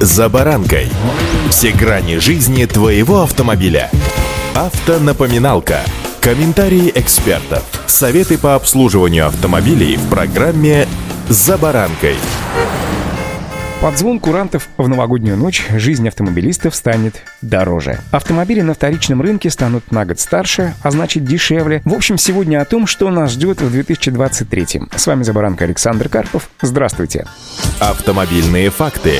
за баранкой. Все грани жизни твоего автомобиля. Автонапоминалка. Комментарии экспертов. Советы по обслуживанию автомобилей в программе «За баранкой». Под звон курантов в новогоднюю ночь жизнь автомобилистов станет дороже. Автомобили на вторичном рынке станут на год старше, а значит дешевле. В общем, сегодня о том, что нас ждет в 2023-м. С вами «Забаранка», Александр Карпов. Здравствуйте. Автомобильные факты.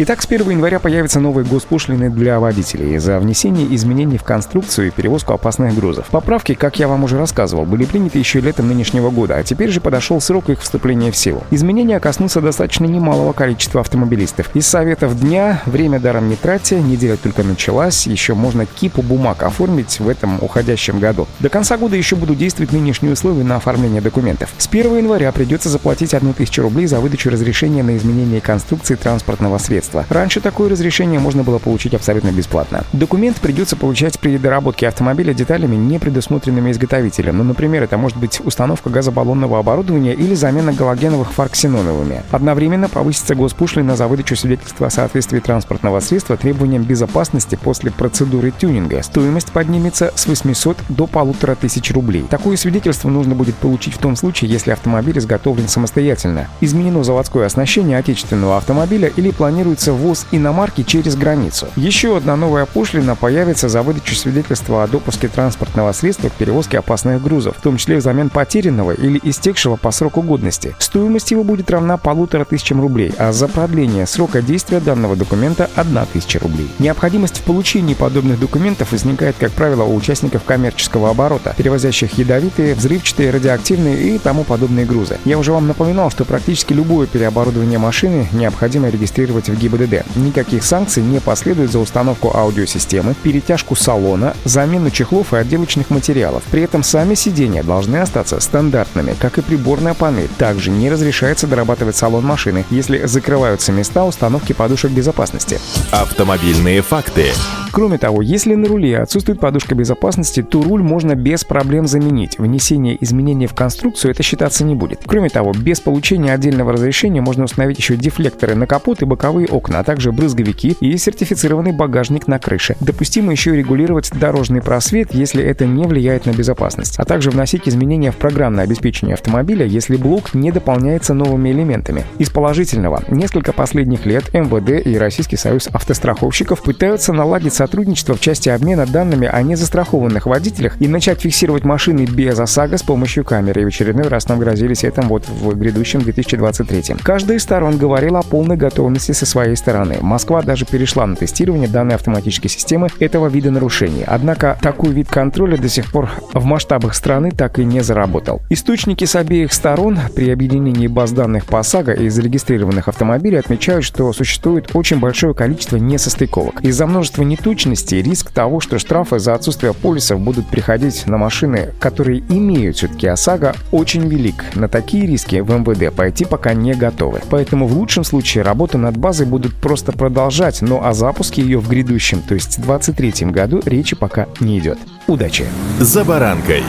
Итак, с 1 января появятся новые госпошлины для водителей за внесение изменений в конструкцию и перевозку опасных грузов. Поправки, как я вам уже рассказывал, были приняты еще летом нынешнего года, а теперь же подошел срок их вступления в силу. Изменения коснутся достаточно немалого количества автомобилистов. Из советов дня: время даром не тратьте, неделя только началась, еще можно кипу бумаг оформить в этом уходящем году. До конца года еще будут действовать нынешние условия на оформление документов. С 1 января придется заплатить 1000 рублей за выдачу разрешения на изменение конструкции транспортного средства. Раньше такое разрешение можно было получить абсолютно бесплатно. Документ придется получать при доработке автомобиля деталями, не предусмотренными изготовителем. Например, это может быть установка газобаллонного оборудования или замена галогеновых фар ксеноновыми. Одновременно повысится госпошлина за выдачу свидетельства о соответствии транспортного средства требованиям безопасности после процедуры тюнинга. Стоимость поднимется с 800 до 1500 рублей. Такое свидетельство нужно будет получить в том случае, если автомобиль изготовлен самостоятельно, изменено заводское оснащение отечественного автомобиля или планируется ввоз иномарки через границу. Еще одна новая пошлина появится за выдачу свидетельства о допуске транспортного средства к перевозке опасных грузов, в том числе взамен потерянного или истекшего по сроку годности. Стоимость его будет равна 1500 рублей, а за продление срока действия данного документа 1000 рублей. Необходимость в получении подобных документов возникает, как правило, у участников коммерческого оборота, перевозящих ядовитые, взрывчатые, радиоактивные и тому подобные грузы. Я уже вам напоминал, что практически любое переоборудование машины необходимо регистрировать в ГИБДД. Никаких санкций не последует за установку аудиосистемы, перетяжку салона, замену чехлов и отделочных материалов. При этом сами сиденья должны остаться стандартными, как и приборная панель. Также не разрешается дорабатывать салон машины, если закрываются места установки подушек безопасности. Автомобильные факты. Кроме того, если на руле отсутствует подушка безопасности, то руль можно без проблем заменить. Внесение изменений в конструкцию это считаться не будет. Кроме того, без получения отдельного разрешения можно установить еще дефлекторы на капот и боковые окна, а также брызговики и сертифицированный багажник на крыше. Допустимо еще регулировать дорожный просвет, если это не влияет на безопасность, а также вносить изменения в программное обеспечение автомобиля, если блок не дополняется новыми элементами. Из положительного. Несколько последних лет МВД и Российский союз автостраховщиков пытаются наладить сотрудничество в части обмена данными о незастрахованных водителях и начать фиксировать машины без ОСАГО с помощью камеры. И в очередной раз нам грозились этим в грядущем 2023-м. Каждая из сторон говорила о полной готовности со своей стороны. Москва даже перешла на тестирование данной автоматической системы этого вида нарушений. Однако такой вид контроля до сих пор в масштабах страны так и не заработал. Источники с обеих сторон при объединении баз данных по ОСАГО и зарегистрированных автомобилей отмечают, что существует очень большое количество несостыковок. Из-за множества неточности риск того, что штрафы за отсутствие полисов будут приходить на машины, которые имеют все-таки ОСАГО, очень велик. На такие риски в МВД пойти пока не готовы. Поэтому в лучшем случае работу над базой будут просто продолжать, но о запуске ее в грядущем, то есть в 2023 году, речи пока не идет. Удачи! За баранкой!